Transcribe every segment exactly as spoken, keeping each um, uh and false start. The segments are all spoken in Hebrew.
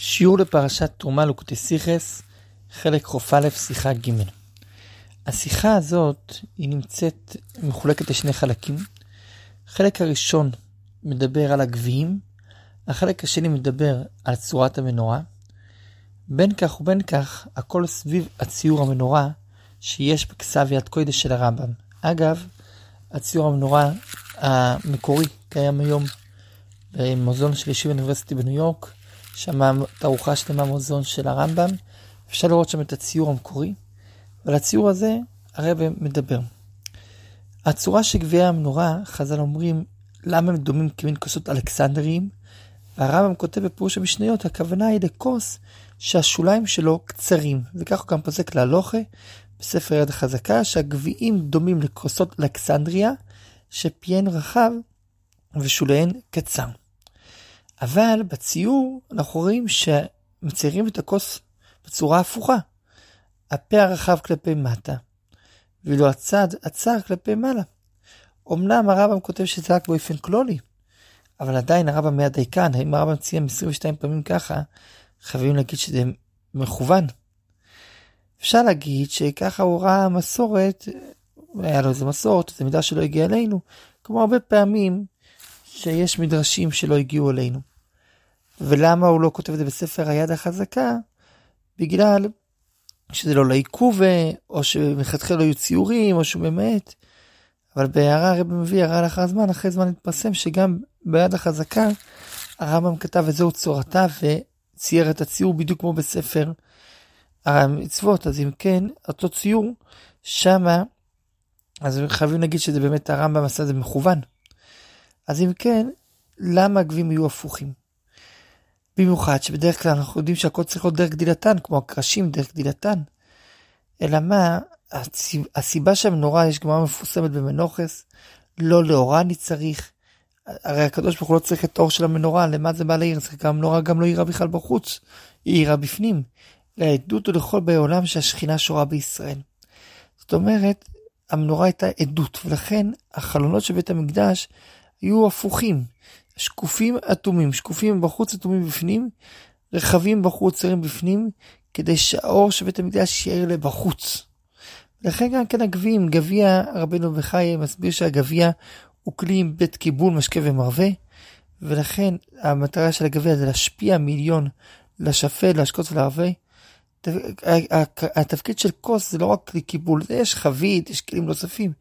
שיעור לפרשת תרומה לקוטסיכס, חלק חוף א', שיחה ג'. השיחה הזאת היא נמצאת מחולקת לשני חלקים. חלק הראשון מדבר על הגביעים, החלק השני מדבר על צורת המנורה. בין כך ובין כך, הכל סביב הציור המנורה שיש בכסב יד קודש של הרמב"ם. אגב, הציור המנורה המקורי קיים היום במוזיאון של ישיבה אוניברסיטי בניו יורק, שם תערוכה שלמה מוזיאון של הרמב"ם, אפשר לראות שם את הציור המקורי, ועל הציור הזה הרב מדבר. הצורה שגביעי המנורה, חז"ל אומרים, למה הם דומים כמין כוסות אלכסנדריים, והרמב"ם כותב בפירוש המשניות, הכוונה היא לכוס שהשוליים שלו קצרים, וכך הוא גם פוסק להלוכה בספר יד החזקה, שהגביעים דומים לכוסות אלכסנדריה, שפיהן רחב ושוליהן קצר. אבל בציור אנחנו רואים שמציירים את הכוס בצורה הפוכה. הפה הרחב כלפי מטה, ואילו הצד הצר כלפי מעלה. אמנם הרמב"ם כותב שזה רק באופן כללי, אבל עדיין הרמב"ם היה דייקן. אם הרמב"ם ציין עשרים ושתיים פעמים ככה, חייבים להגיד שזה מכוון. אפשר להגיד שככה הוא ראה מסורת, היה לו איזה מסורת, זה מידע שלא הגיע אלינו, כמו הרבה פעמים שיש מדרשים שלא הגיעו אלינו. ולמה הוא לא כותב את זה בספר היד החזקה? בגלל שזה לא לעיכוב, או שמחתך לא יהיו ציורים, או שהוא באמת. אבל בהערה הרב מביא, הרב לאחר הזמן, אחרי זמן התפרסם, שגם ביד החזקה, הרמב"ם כתב וזהו צורתה, וצייר את הציור בדיוק כמו בספר המצוות. אז אם כן, אותו ציור, שמה, אז חייבים להגיד שזה באמת הרמב"ם עשה זה מכוון. אז אם כן, למה הגביעים יהיו הפוכים? במיוחד שבדרך כלל אנחנו יודעים שהכל צריך להיות דרך גדילתן, כמו הקרשים דרך גדילתן. אלא מה, הסיבה שהמנורה, יש גמרא מפורסמת במנוחס, לא לאורה אני צריך, הרי הקדוש ברוך הוא לא צריך את אור של המנורה, למה זה בא להעיר? צריך גם המנורה גם לא עירה בכלל בחוץ, היא עירה בפנים, לעדות ולכל באי עולם שהשכינה שורה בישראל. זאת אומרת, המנורה הייתה עדות, ולכן החלונות של בית המקדש היו הפוכים, שקופים אטומים, שקופים בחוץ אטומים בפנים, רחבים בחוץ צרים בפנים, כדי שהאור שבית המקדש יאיר לבחוץ. לכן גם כן הגביעים, גביע רבנו בחיי מסביר שהגביע הוא כלי עם בית קיבול משקה ומרווה, ולכן המטרה של הגביע זה להשפיע מיליון, לשפל, להשקות ולערווה. התפקיד של כוס זה לא רק כלי קיבול, זה יש חבית, יש כלים נוספים.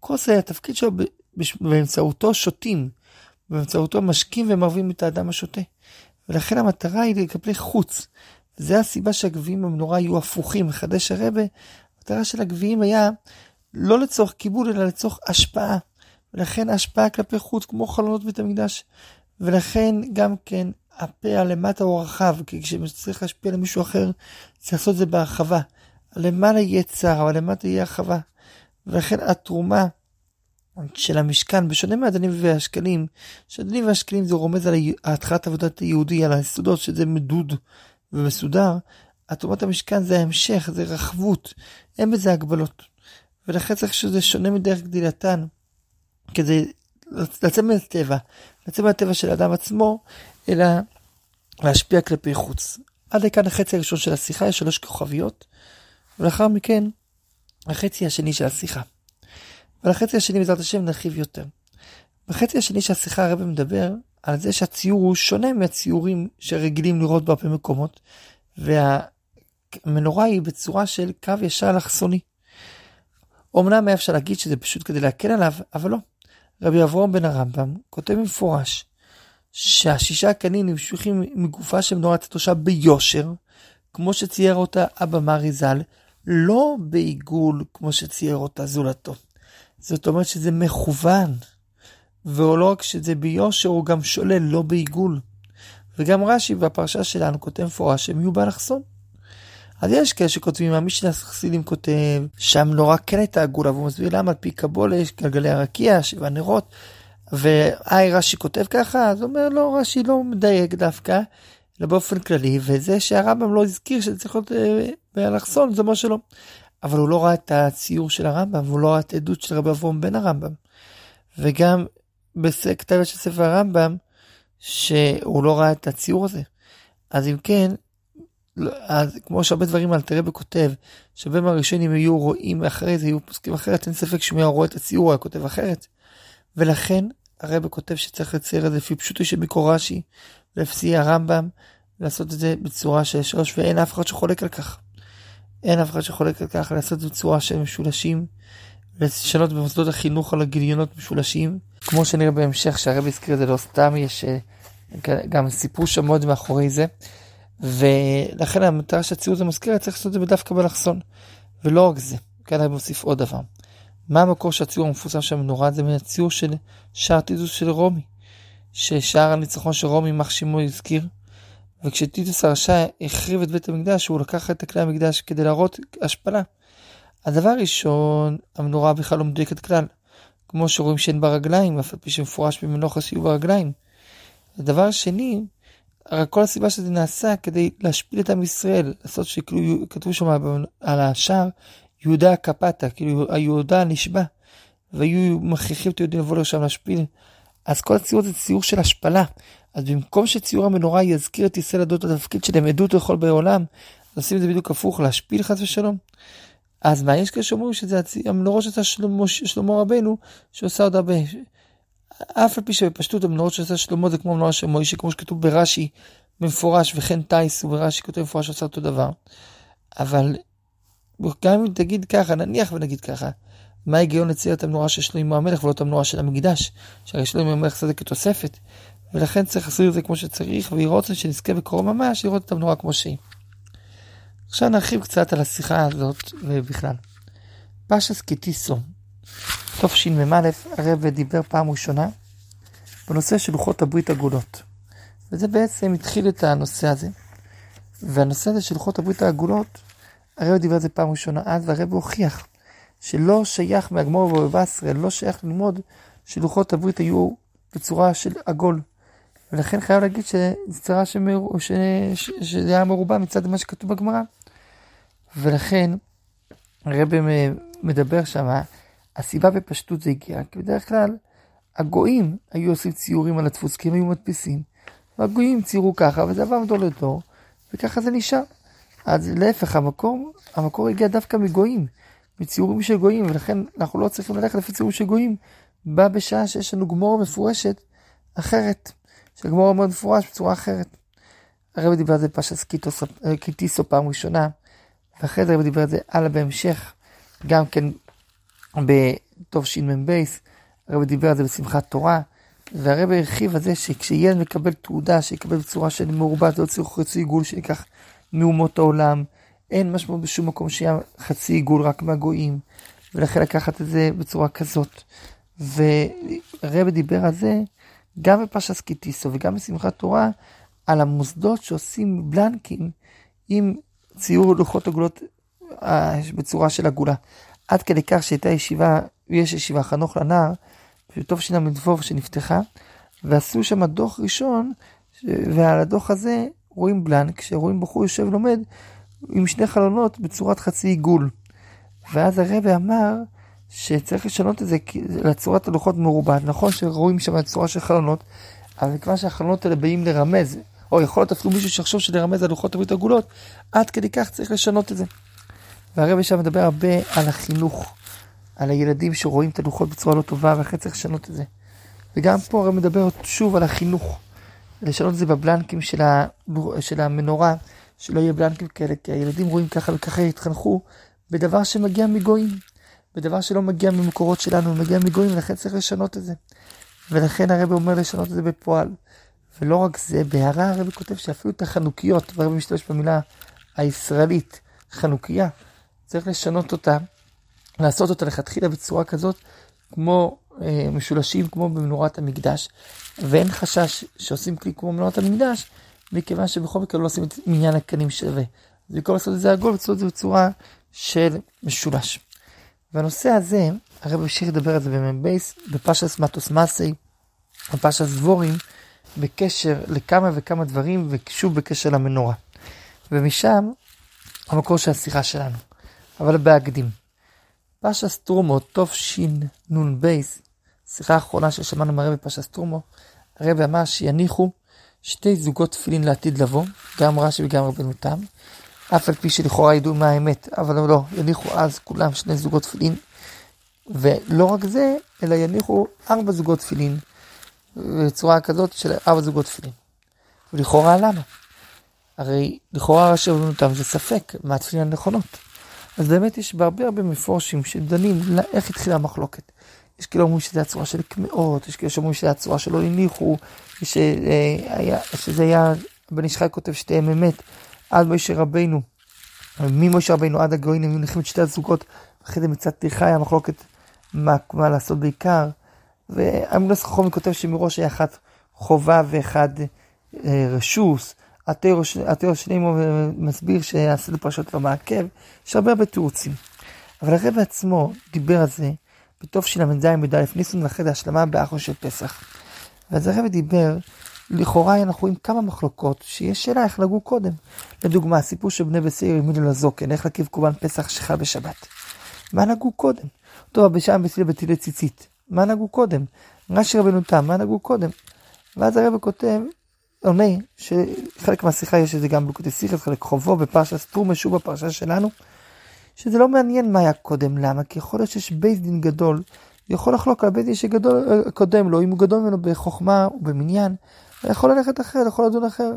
כוס היה התפקיד שלו באמצעותו שותים, באמצעותו משקים ומרווים את האדם השוטה. ולכן המטרה היא לקפלי חוץ. זו הסיבה שהגביעים במנורה יהיו הפוכים. מחדש הרבה, המטרה של הגביעים היה לא לצורך קיבול, אלא לצורך השפעה. ולכן ההשפעה כלפי חוץ, כמו חלונות בית המקדש. ולכן גם כן, הפה למטה הוא רחב, כי כשצריך להשפיע למישהו אחר, צריך לעשות זה בהרחבה. למעלה יהיה צער, אבל למטה יהיה הרחבה. ולכן התרומה של המשכן, בשונה מהדנים והשקלים, שהדנים והשקלים זה רומז על התחלת עבודת היהודי, על היסודות, שזה מדוד ומסודר, התרומת המשכן זה ההמשך, זה רחבות, אין בזה הגבלות, ולכן צריך שזה שונה מדרך גדילתן, כדי לצאת מהטבע, לצאת מהטבע של האדם עצמו, אלא להשפיע כלפי חוץ. עד לכאן החצי הראשון של השיחה, יש שלוש כוכביות, ולאחר מכן, החצי השני של השיחה. ועל החצי השני, בעזרת השם, נרחיב יותר. בחצי השני שהשיחה הרבה מדבר, על זה שהציור הוא שונה מהציורים שרגילים לראות בהרבה מקומות, והמנורה היא בצורה של קו ישר אלכסוני. אמנם היה אפשר להגיד שזה פשוט כדי להקל עליו, אבל לא. רבי אברהם בן הרמב"ם כותב במפורש, שהשישה הקנים נמשכים מגופה של מנורת התושה ביושר, כמו שצייר אותה אבא מרי ז"ל, לא בעיגול כמו שצייר אותה זולתו. זאת אומרת שזה מכוון, ולא רק שזה ביושר, הוא גם שולל, לא בעיגול. וגם רש"י בפרשה שלנו כותב מפורש שהם יהיו באלכסון. אז יש כאלה שכותבים, המשנה חסידים כותב, שהמנורה כן הייתה עגולה, והוא מסביר למה על פי קבולה יש גלגלי הרקיע, שבע נרות, ואי רש"י כותב ככה, אז הוא אומר, לא, רש"י לא מדייק דווקא, אלא באופן כללי, וזה שהרמב"ם לא הזכיר שזה צריך להיות באלכסון, זה מה שלא. אבל הוא לא ראה את הציור של הרמב"ם, והוא לא ראה את עדות של רבי אברהם בן הרמב"ם. וגם בכתב של ספר הרמב"ם, שהוא לא ראה את הציור הזה. אז אם כן, אז כמו שהרבה דברים על תראה בכותב, שבין הראשונים יהיו רואים אחרת, יהיו פוסקים אחרת, אין ספק שמי הרואה את הציור, הוא היה כותב אחרת. ולכן הרב כותב שצריך לצייר את זה לפי פשוטו שבקורא רש"י, לפי הרמב"ם, לעשות את זה בצורה של שורש, ואין אף אחד שחולק על כך. אין אף אחד שחולק על כך, לעשות את זה בצורה של משולשים, ולשנות במוסדות החינוך על הגיליונות משולשים. כמו שנראה בהמשך, שהרב הזכיר את זה לא סתם, יש גם סיפור שמוד מאחורי זה, ולכן המטרה שהציור זה מזכיר, צריך לעשות את זה בדווקא באלכסון. ולא רק זה, כאן הרב מוסיף עוד דבר. מה המקור שהציור המפורסם של המנורה? זה מן הציור של שער טיטוס של רומי, ששער הניצחון של רומי יימח שמו הזכיר, וכשטיטוס הרשע החריב את בית המקדש, הוא לקח את כלי המקדש כדי להראות השפלה. הדבר הראשון, המנורה בכלל לא מדויקת כלל, כמו שרואים שאין בה רגליים, אף על פי שמפורש במנוחה שיהיו בה רגליים. הדבר שני, כל הסיבה שזה נעשה כדי להשפיל את עם ישראל, לעשות שכתוב שם על השער, יהודה הקפתה, כאילו היהודה נשבע, והיו מכריחים את היהודים לבוא לשם להשפיל. אז כל הציור זה ציור של השפלה. אז במקום שציור המנורה יזכיר את ישראל לדעות לתפקיד שלהם, עדות לכל בעולם, עושים את זה בדיוק הפוך, להשפיל חס ושלום. אז מה יש כאלה שאומרים שזה המנורות שעשה שלמה, שלמה רבנו, שעושה עוד הרבה. אף על פי שבפשטות המנורות שעשה שלמה זה כמו המנורה של מוישה, כמו שכתוב ברש"י במפורש, וכן טייס וברש"י כותב במפורש שעשה אותו דבר. אבל גם אם תגיד ככה, נניח ונגיד ככה, מה ההיגיון לצייר את המנורה של שלמה המלך ולא את המנורה של המקדש, שהרי שלמה המלך עשה זה כתוספת, ולכן צריך להסיר את זה כמו שצריך, והיא רוצה שנזכה בקרוב ממש לראות את המנורה כמו שהיא. עכשיו נרחיב קצת על השיחה הזאת ובכלל. פרשת כי תישא, תוף שמ"א, הרב דיבר פעם ראשונה בנושא של לוחות הברית עגולות. וזה בעצם התחיל את הנושא הזה. והנושא הזה של לוחות הברית העגולות, הרב דיבר את זה פעם ראשונה אז, והרב הוכיח שלא שייך מהגמרא ובבבא בתרא, לא שייך ללמוד שלוחות הברית היו בצורה של עגול. ולכן חייב להגיד שזה היה מרובה מצד מה שכתוב בגמרא. ולכן הרב מדבר שם, הסיבה בפשטות זה הגיעה, כי בדרך כלל הגויים היו עושים ציורים על הדפוס, כי הם היו מדפיסים, והגויים ציירו ככה, וזה עבר מדור לדור, וככה זה נשאר. אז להפך, המקור, המקור הגיע דווקא מגויים, מציורים של גויים, ולכן אנחנו לא צריכים ללכת לפי ציורים של גויים, בא בשעה שיש לנו גמורה מפורשת אחרת, שהגמורה מאוד מפורש בצורה אחרת. הרב דיבר על זה פרשת כי תישא פעם ראשונה, ואחרי זה הרב דיבר על זה הלאה בהמשך, גם כן בתוב שמ"ב, הרב דיבר על זה בשמחת תורה, והרב הרחיב על זה שכשילד מקבל תעודה, שיקבל בצורה של מרובה, זה לא צריך חצי עיגול שניקח מאומות העולם, אין משמעות בשום מקום שיהיה חצי עיגול רק מהגויים, ולכן לקחת את זה בצורה כזאת. והרב דיבר על זה גם בפרשת כי תישא וגם בשמחת תורה על המוסדות שעושים בלנקים עם ציור לוחות עגולות בצורה של עגולה, עד כדי כך שהייתה ישיבה, יש ישיבה חנוך לנער בתוב שמ"ו שנפתחה, ועשו שם דוח ראשון, ועל הדוח הזה רואים בלנק שרואים בחור יושב לומד עם שני חלונות בצורת חצי עיגול, ואז הרב אמר שצריך לשנות את זה לצורת הלוחות מרובעת. נכון שרואים שם צורה של חלונות, אבל מכיוון שהחלונות האלה באים לרמז, או יכול להיות אפילו מישהו שחשוב שלרמז הלוחות הברית עגולות, עד כדי כך צריך לשנות את זה. והרב שם מדבר הרבה על החינוך, על הילדים שרואים את הלוחות בצורה לא טובה, ואחרי צריך לשנות את זה. וגם פה הרב מדבר שוב על החינוך, לשנות את זה בבלנקים של, ה... של המנורה, שלא יהיה בלנקים כאלה, כי הילדים רואים ככה וככה יתחנכו בדבר שמגיע מגויים. בדבר שלא מגיע ממקורות שלנו, מגיע מגויים, ולכן צריך לשנות את זה. ולכן הרב אומר לשנות את זה בפועל. ולא רק זה, בהערה הרב כותב שאפילו את החנוכיות, והרב משתמש במילה הישראלית, חנוכיה, צריך לשנות אותה, לעשות אותה לכתחילה בצורה כזאת, כמו אה, משולשים, כמו במנורת המקדש. ואין חשש שעושים כלי כמו במנורת המקדש, מכיוון שבכל מקרה לא עושים את מניין הקנים שווה. אז בכל לעשות את זה עגול, לעשות את זה בצורה של משולש. והנושא הזה, הרב המשיך לדבר על זה במבייס, בפרשת מטוס מסי, בפרשת דבורים, בקשר לכמה וכמה דברים, ושוב בקשר למנורה. ומשם, המקור של השיחה שלנו. אבל בהקדים. פרשת תרומה, תוף שין נון בייס, שיחה האחרונה ששמענו מהרב בפרשת תרומה, הרב אמר שיניחו שתי זוגות תפילין לעתיד לבוא, גם רש"י וגם רבנו תם, אף על פי שלכאורה ידעו מה האמת, אבל לא, יניחו אז כולם שני זוגות תפילין, ולא רק זה, אלא יניחו ארבע זוגות תפילין, בצורה כזאת של ארבע זוגות תפילין. ולכאורה למה? הרי לכאורה רש"י רבנו תם זה ספק מה התפילין הנכונות. אז באמת יש בהרבה הרבה מפורשים שדנים לאיך התחילה המחלוקת. יש כאלה אומרים שזה הצורה של קמאות, יש כאלה שאומרים שזה הצורה שלא הניחו, שזה היה, בן ישחי כותב שתיהם אמת, עד משה רבינו, ממשה רבינו עד הגויים, הם הולכים את שתי הזוגות, אחרי זה מצד תריכה היה מחלוקת מה, מה לעשות בעיקר, והמילוס חכומי כותב שמראש היה אחת חובה ואחד אה, רשוס, התיאור שלנו מסביר שהסדר פרשות לא מעכב, יש הרבה הרבה תירוצים. אבל הרב עצמו דיבר על זה, בתוף של המנזיים בדלף ניסון לחד ההשלמה באחר של פסח. ואז הרב דיבר, לכאורה אנחנו רואים כמה מחלוקות, שיש שאלה איך לגעו קודם. לדוגמה, הסיפור של בני בסעיר ימינו לזוקן, איך להקיב קורבן פסח שחל בשבת. מה נגעו קודם? טוב, בשם בסעיר בטילי ציצית. מה נגעו קודם? רש"י רבנו תם, מה נגעו קודם? ואז הרב כותב, עונה, שחלק מהשיחה יש את זה גם בלוקותי סיכס, חלק חובו בפרשת תרומה, שוב בפרשה שלנו, שזה לא מעניין מה היה קודם, למה? כי יכול להיות שיש בית דין גדול, יכול לחלוק על בית דין שגדול קודם לו, אם הוא גדול ממנו בחוכמה ובמניין, יכול ללכת אחר, יכול לדון אחר,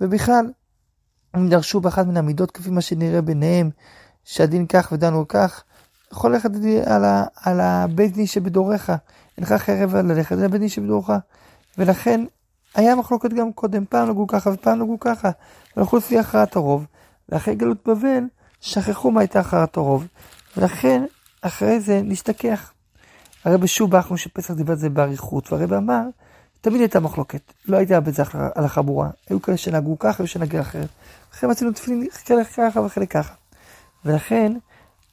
ובכלל, הם דרשו באחת מן המידות, כפי מה שנראה ביניהם, שהדין כך ודנו כך, יכול ללכת על, ה, על הבית דין שבדורך, אינך חרב ללכת על הבית דין שבדורך, ולכן, היה מחלוקת גם קודם, פעם נגעו ככה ופעם נגעו ככה, והלכו לפי הכרעת הרוב, ואחרי גלות בבל, שכחו מה הייתה הכרעת הרוב, ולכן, אחרי זה, נשתכח. הרב שוב באחרון שפסח דיבר את זה בעריכות, והרב אמר, תמיד הייתה מחלוקת, לא הייתה בזה על החבורה, היו כאלה שנגעו ככה, היו שנגעו אחרת, אחרי מצאנו תפילין, חלק ככה וחלק ככה, ולכן,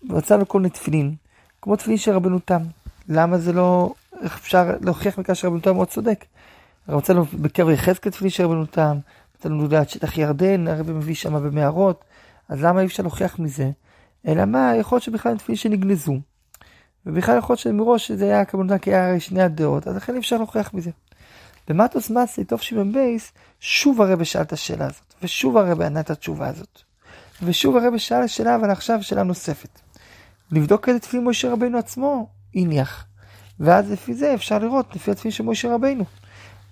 מצאנו כל מיני תפילין, כמו תפילין של רבנו תם, למה זה לא אפשר להוכיח מכך שרבנו תם מאוד צודק? רצנו בקבר יחזקאל תפילין של רבנו תם, רצנו לדעת שטח ירדן, הרב מביא שמה במערות, אז למה אי אפשר להוכיח מזה? אלא מה, יכול להיות שבכלל תפילין שנגנזו, ובכלל יכול להיות שמראש זה היה כמובן כי היה שני הדעות, אז לכן אי אפשר להוכיח מזה. במטוס מסי, טוב שמעון בייס, שוב הרב שאל את השאלה הזאת, ושוב הרב ענה את התשובה הזאת, ושוב הרב שאל השאלה, אבל עכשיו שאלה נוספת. לבדוק איזה תפילין משה רבנו עצמו, הניח, ואז לפי זה אפשר לראות, לפי התפילין של משה רבנו.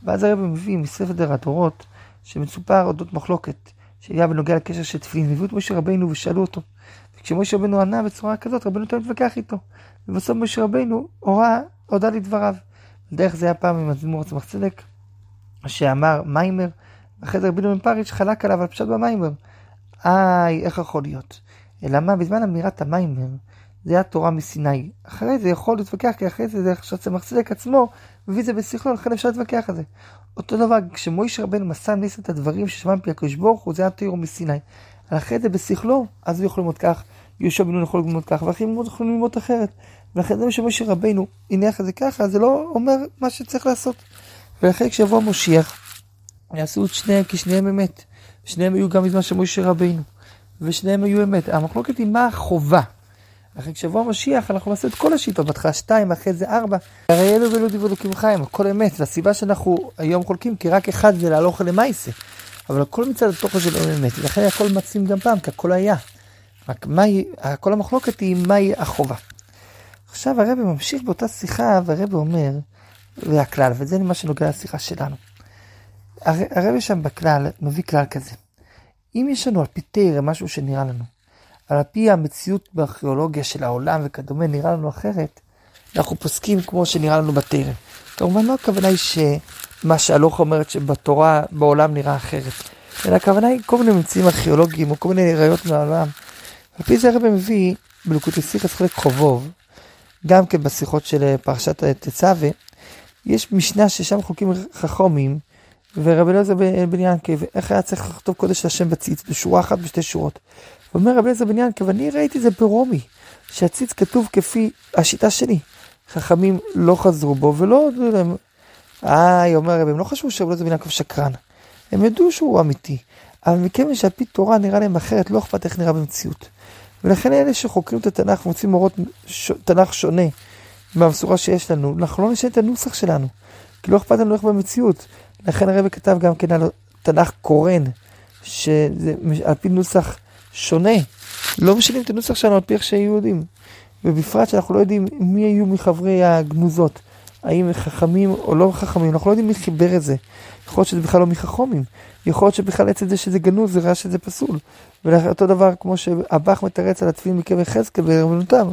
ואז הרב מביא מספר הדורות שמצופר אודות מחלוקת שהיה בנוגע לקשר של תפילין, הביאו את משה רבנו ושאלו אותו, וכשמשה רבנו ענה בצורה כזאת רבנו לא התווכח איתו, ובסוף משה רבנו הורה הודה לדבריו. דרך זה היה פעם עם מזמור צמח צדק שאמר מיימר, ואחרי זה רבנו מפריץ' חלק עליו על פשט במיימר, איי איך יכול להיות, אלא מה, בזמן אמירת המיימר זה היה תורה מסיני, אחרי זה יכול להתווכח, כי אחרי זה זה שצמח צדק עצמו מביא זה בשכלון, לכן אפשר להתווכח על זה. אותו דבר, כשמשה רבנו מסע ניסה את הדברים ששמע מפי הקדוש ברוך הוא, זה היה תורה מסיני, אחרי זה בשכלון, אז הוא יכול ללמוד כך, יהושע בן נון יכול ללמוד כך, ואחרים ללמוד יכולים ללמוד אחרת, ולכן זה שמשה רבנו הניח את זה ככה, זה לא אומר מה שצריך לעשות. ולכן כשיבוא המשיח, יעשו את שניהם, כי שניהם אמת, שניהם היו גם בזמן שמשה רבנו, ושניהם היו אמת, המחלוקת היא מה החובה. אחרי כשבוע המשיח אנחנו נעשה את כל השיטות, בתחילה שתיים, אחרי זה ארבע, הרי אלו ולא דיברו כמך, הם הכל אמת, והסיבה שאנחנו היום חולקים, כי רק אחד זה להלוך למעשה, אבל הכל מצד התוכן של לא אמת, ולכן הכל מצאים גם פעם, כי הכל היה, רק מהי, כל המחלוקת היא מהי החובה. עכשיו הרב ממשיך באותה שיחה, והרב אומר, והכלל, וזה מה שנוגע לשיחה שלנו, הר, הרב שם בכלל, מביא כלל כזה, אם יש לנו על פי תאיר משהו שנראה לנו, על פי המציאות בארכיאולוגיה של העולם וכדומה נראה לנו אחרת, אנחנו פוסקים כמו שנראה לנו בתורה. כמובן לא הכוונה היא שמה שהלוך אומרת שבתורה בעולם נראה אחרת, אלא הכוונה היא כל מיני ממצאים ארכיאולוגיים או כל מיני ראיות מהעולם. על פי זה הרב מביא בלוקוטי סיכס חלק חובוב, גם כן בשיחות של פרשת תצווה, יש משנה ששם חולקים חכמים, ורבי אליעזר בן ינקה, ואיך היה צריך לכתוב קודש השם בציץ, בשורה אחת בשתי שורות. ואומר רבי אליעזר בן ינקה, ואני ראיתי זה ברומי, שהציץ כתוב כפי השיטה שלי. חכמים לא חזרו בו, ולא ידעו להם, איי, אומר רבי, הם לא חשבו שרבי אליעזר בן ינקה שקרן. הם ידעו שהוא אמיתי, אבל מכיוון שעפי תורה נראה להם אחרת, לא אכפת איך נראה במציאות. ולכן אלה שחוקרים את התנ"ך, ומוצאים אורות ש... תנ"ך שונה, מהמסורה שיש לנו, אנחנו לא נשנה את הנוסח שלנו, כי לא אכפת לנו איך במציאות. לכן הרב כתב גם כן על תנ"ך קורן, שעל פי נוסח שונה, לא משנים את הנוסח שלנו על פי איך שהיו יודעים, ובפרט שאנחנו לא יודעים מי היו מחברי הגנוזות, האם חכמים או לא חכמים, אנחנו לא יודעים מי חיבר את זה, יכול להיות שזה בכלל לא מחכמים, יכול להיות שבכלל עצת זה שזה גנוז, זה רע שזה פסול, ואותו דבר כמו שהבח מתרץ על התפילים מקבר חזקה ברבנותם,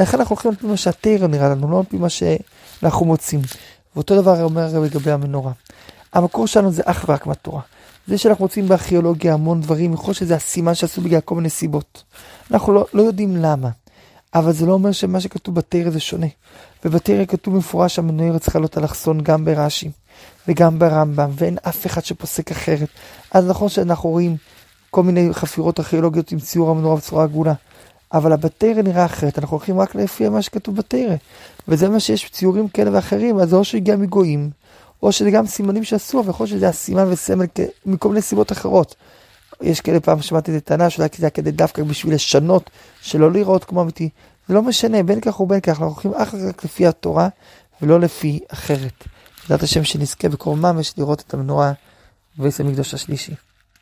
לכן אנחנו הולכים על פי מה שהתאירה נראה לנו, לא על פי מה שאנחנו מוצאים, ואותו דבר אומר לגבי המנורה. המקור שלנו זה אך ורק מהתורה. זה שאנחנו מוצאים בארכיאולוגיה המון דברים, יכול להיות שזה הסימן שעשו בגלל כל מיני סיבות. אנחנו לא, לא יודעים למה, אבל זה לא אומר שמה שכתוב בתאירה זה שונה. ובתאירה כתוב מפורש שהמנורה צריכה להיות אלכסון גם ברש"י וגם ברמב"ם, ואין אף אחד שפוסק אחרת. אז נכון שאנחנו רואים כל מיני חפירות ארכיאולוגיות עם ציור המנורה בצורה עגולה, אבל בתאירה נראה אחרת, אנחנו הולכים רק לפי מה שכתוב בתאירה, וזה מה שיש בציורים כאלה ואחרים, אז זה או שהגיע מגויים, או שזה גם סימנים שעשו, ויכול שזה הסימן וסמל מכל מיני סיבות אחרות. יש כאלה פעם שמעתי את הטענה, שאולי זה היה כדי דווקא בשביל לשנות, שלא לראות כמו אמיתי, זה לא משנה, בין כך ובין כך, אנחנו הולכים אך רק לפי התורה, ולא לפי אחרת. בעזרת השם שנזכה בקרוב ממש לראות את המנורה, ובבית המקדש השלישי.